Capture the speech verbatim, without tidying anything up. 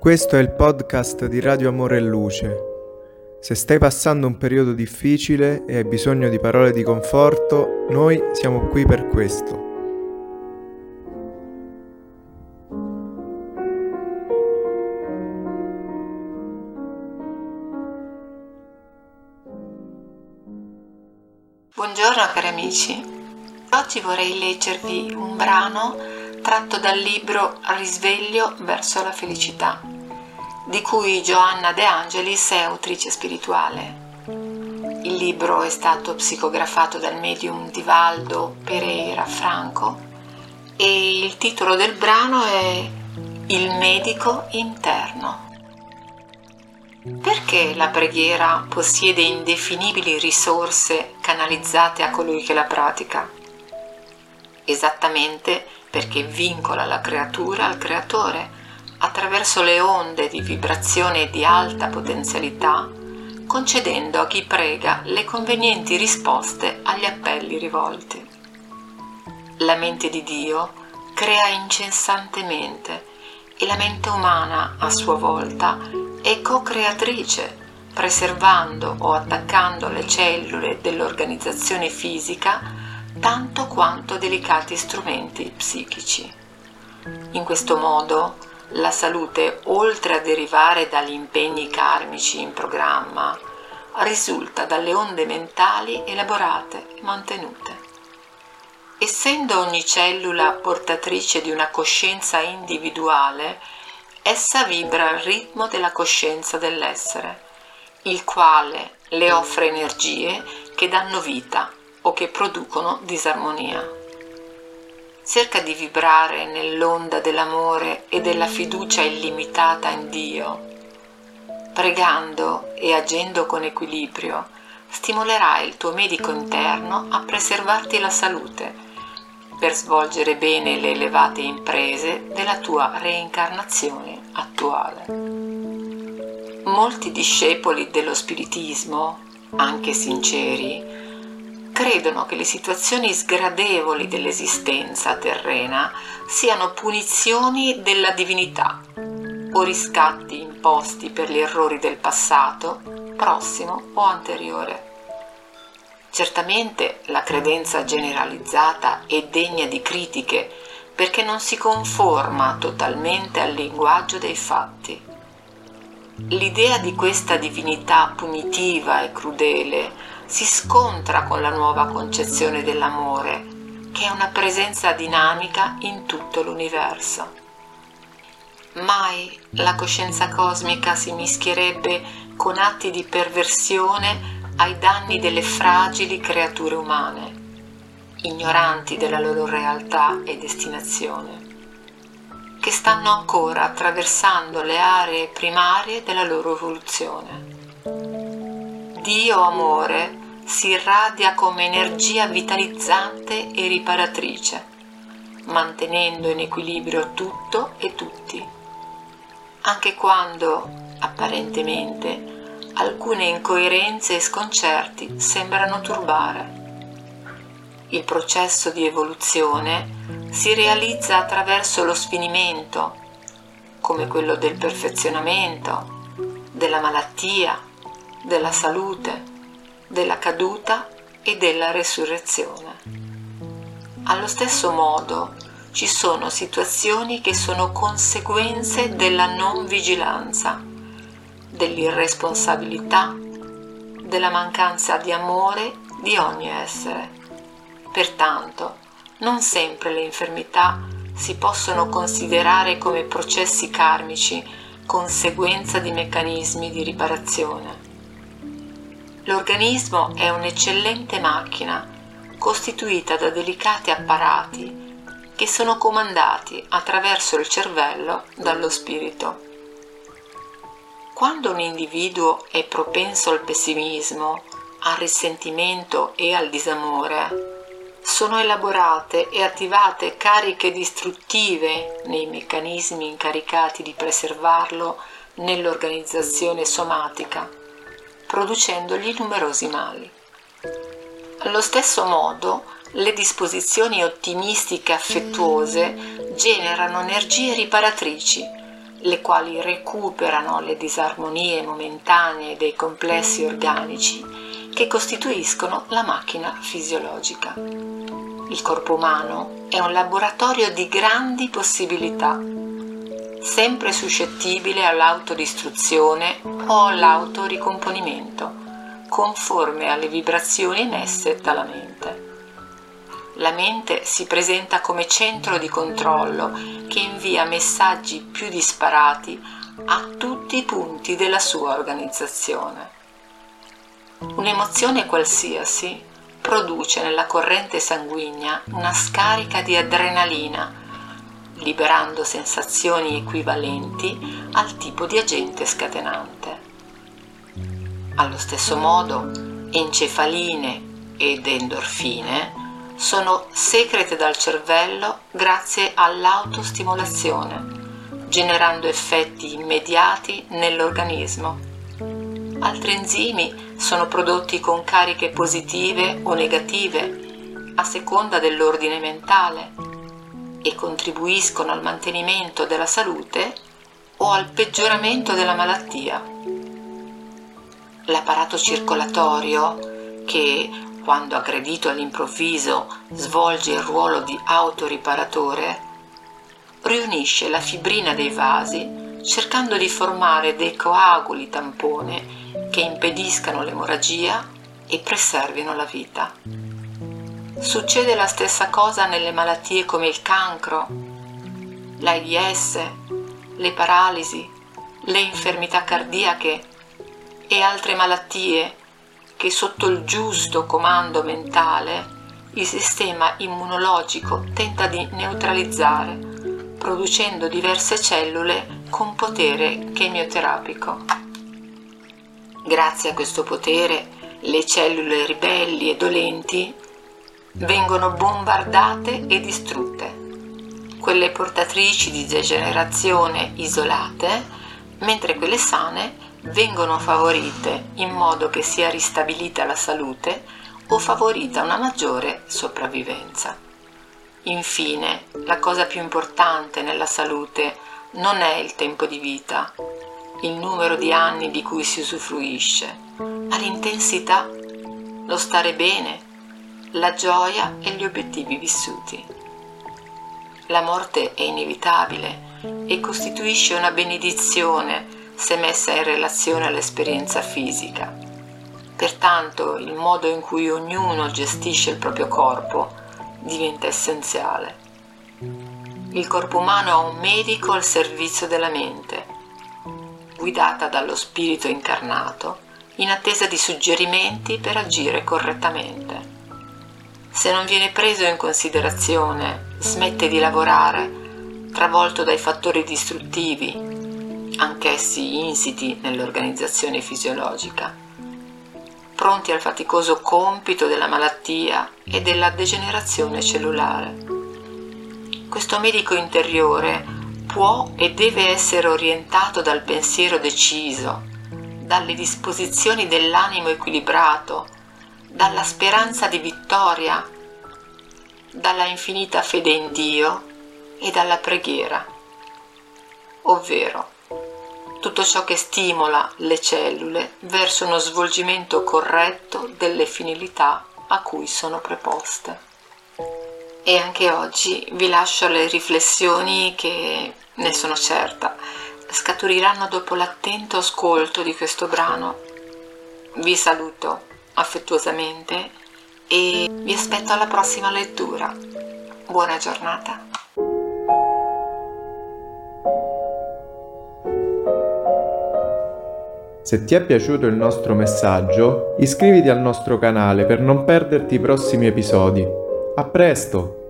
Questo è il podcast di Radio Amore e Luce. Se stai passando un periodo difficile e hai bisogno di parole di conforto, noi siamo qui per questo. Buongiorno cari amici, oggi vorrei leggervi un brano tratto dal libro Risveglio verso la felicità, di cui Giovanna De Angelis è autrice spirituale. Il libro è stato psicografato dal medium Divaldo Pereira Franco e il titolo del brano è Il medico interno. Perché la preghiera possiede indefinibili risorse canalizzate a colui che la pratica? Esattamente perché vincola la creatura al creatore attraverso le onde di vibrazione di alta potenzialità, concedendo a chi prega le convenienti risposte agli appelli rivolti. La mente di Dio crea incessantemente e la mente umana, a sua volta, è co-creatrice, preservando o attaccando le cellule dell'organizzazione fisica tanto quanto delicati strumenti psichici. In questo modo la salute, oltre a derivare dagli impegni karmici in programma, risulta dalle onde mentali elaborate e mantenute. Essendo ogni cellula portatrice di una coscienza individuale, essa vibra al ritmo della coscienza dell'essere, il quale le offre energie che danno vita o che producono disarmonia. Cerca di vibrare nell'onda dell'amore e della fiducia illimitata in Dio. Pregando e agendo con equilibrio, stimolerai il tuo medico interno a preservarti la salute, per svolgere bene le elevate imprese della tua reincarnazione attuale. Molti discepoli dello spiritismo, anche sinceri, credono che le situazioni sgradevoli dell'esistenza terrena siano punizioni della divinità o riscatti imposti per gli errori del passato, prossimo o anteriore. Certamente la credenza generalizzata è degna di critiche perché non si conforma totalmente al linguaggio dei fatti. L'idea di questa divinità punitiva e crudele si scontra con la nuova concezione dell'amore, che è una presenza dinamica in tutto l'universo. Mai la coscienza cosmica si mischierebbe con atti di perversione ai danni delle fragili creature umane, ignoranti della loro realtà e destinazione, che stanno ancora attraversando le aree primarie della loro evoluzione. Dio amore si irradia come energia vitalizzante e riparatrice, mantenendo in equilibrio tutto e tutti, anche quando, apparentemente, alcune incoerenze e sconcerti sembrano turbare. Il processo di evoluzione si realizza attraverso lo sfinimento, come quello del perfezionamento, della malattia, della salute, della caduta e della resurrezione. Allo stesso modo ci sono situazioni che sono conseguenze della non vigilanza, dell'irresponsabilità, della mancanza di amore di ogni essere. Pertanto, non sempre le infermità si possono considerare come processi karmici, conseguenza di meccanismi di riparazione. L'organismo è un'eccellente macchina, costituita da delicati apparati che sono comandati attraverso il cervello dallo spirito. Quando un individuo è propenso al pessimismo, al risentimento e al disamore, sono elaborate e attivate cariche distruttive nei meccanismi incaricati di preservarlo nell'organizzazione somatica, producendogli numerosi mali. Allo stesso modo, le disposizioni ottimistiche affettuose generano energie riparatrici, le quali recuperano le disarmonie momentanee dei complessi organici che costituiscono la macchina fisiologica. Il corpo umano è un laboratorio di grandi possibilità, sempre suscettibile all'autodistruzione o all'autoricomponimento, conforme alle vibrazioni emesse dalla mente. La mente si presenta come centro di controllo che invia messaggi più disparati a tutti i punti della sua organizzazione. Un'emozione qualsiasi produce nella corrente sanguigna una scarica di adrenalina, liberando sensazioni equivalenti al tipo di agente scatenante. Allo stesso modo, encefaline ed endorfine sono secrete dal cervello grazie all'autostimolazione, generando effetti immediati nell'organismo. Altri enzimi sono prodotti con cariche positive o negative, a seconda dell'ordine mentale, e contribuiscono al mantenimento della salute o al peggioramento della malattia. L'apparato circolatorio, che quando aggredito all'improvviso svolge il ruolo di autoriparatore, riunisce la fibrina dei vasi cercando di formare dei coaguli tampone che impediscano l'emorragia e preservino la vita. Succede la stessa cosa nelle malattie come il cancro, l'AIDS, le paralisi, le infermità cardiache e altre malattie che sotto il giusto comando mentale il sistema immunologico tenta di neutralizzare, producendo diverse cellule con potere chemioterapico. Grazie a questo potere, le cellule ribelli e dolenti vengono bombardate e distrutte. Quelle portatrici di degenerazione isolate, mentre quelle sane vengono favorite in modo che sia ristabilita la salute o favorita una maggiore sopravvivenza. Infine, la cosa più importante nella salute non è il tempo di vita, il numero di anni di cui si usufruisce, ma l'intensità, lo stare bene, la gioia e gli obiettivi vissuti. La morte è inevitabile e costituisce una benedizione se messa in relazione all'esperienza fisica. Pertanto il modo in cui ognuno gestisce il proprio corpo diventa essenziale. Il corpo umano ha un medico al servizio della mente, guidata dallo spirito incarnato, in attesa di suggerimenti per agire correttamente. Se non viene preso in considerazione, smette di lavorare, travolto dai fattori distruttivi, anch'essi insiti nell'organizzazione fisiologica, pronti al faticoso compito della malattia e della degenerazione cellulare. Questo medico interiore può e deve essere orientato dal pensiero deciso, dalle disposizioni dell'animo equilibrato, dalla speranza di vittoria, dalla infinita fede in Dio e dalla preghiera, ovvero tutto ciò che stimola le cellule verso uno svolgimento corretto delle finalità a cui sono preposte. E anche oggi vi lascio le riflessioni che, ne sono certa, scaturiranno dopo l'attento ascolto di questo brano. Vi saluto affettuosamente e vi aspetto alla prossima lettura. Buona giornata! Se ti è piaciuto il nostro messaggio, iscriviti al nostro canale per non perderti i prossimi episodi. A presto!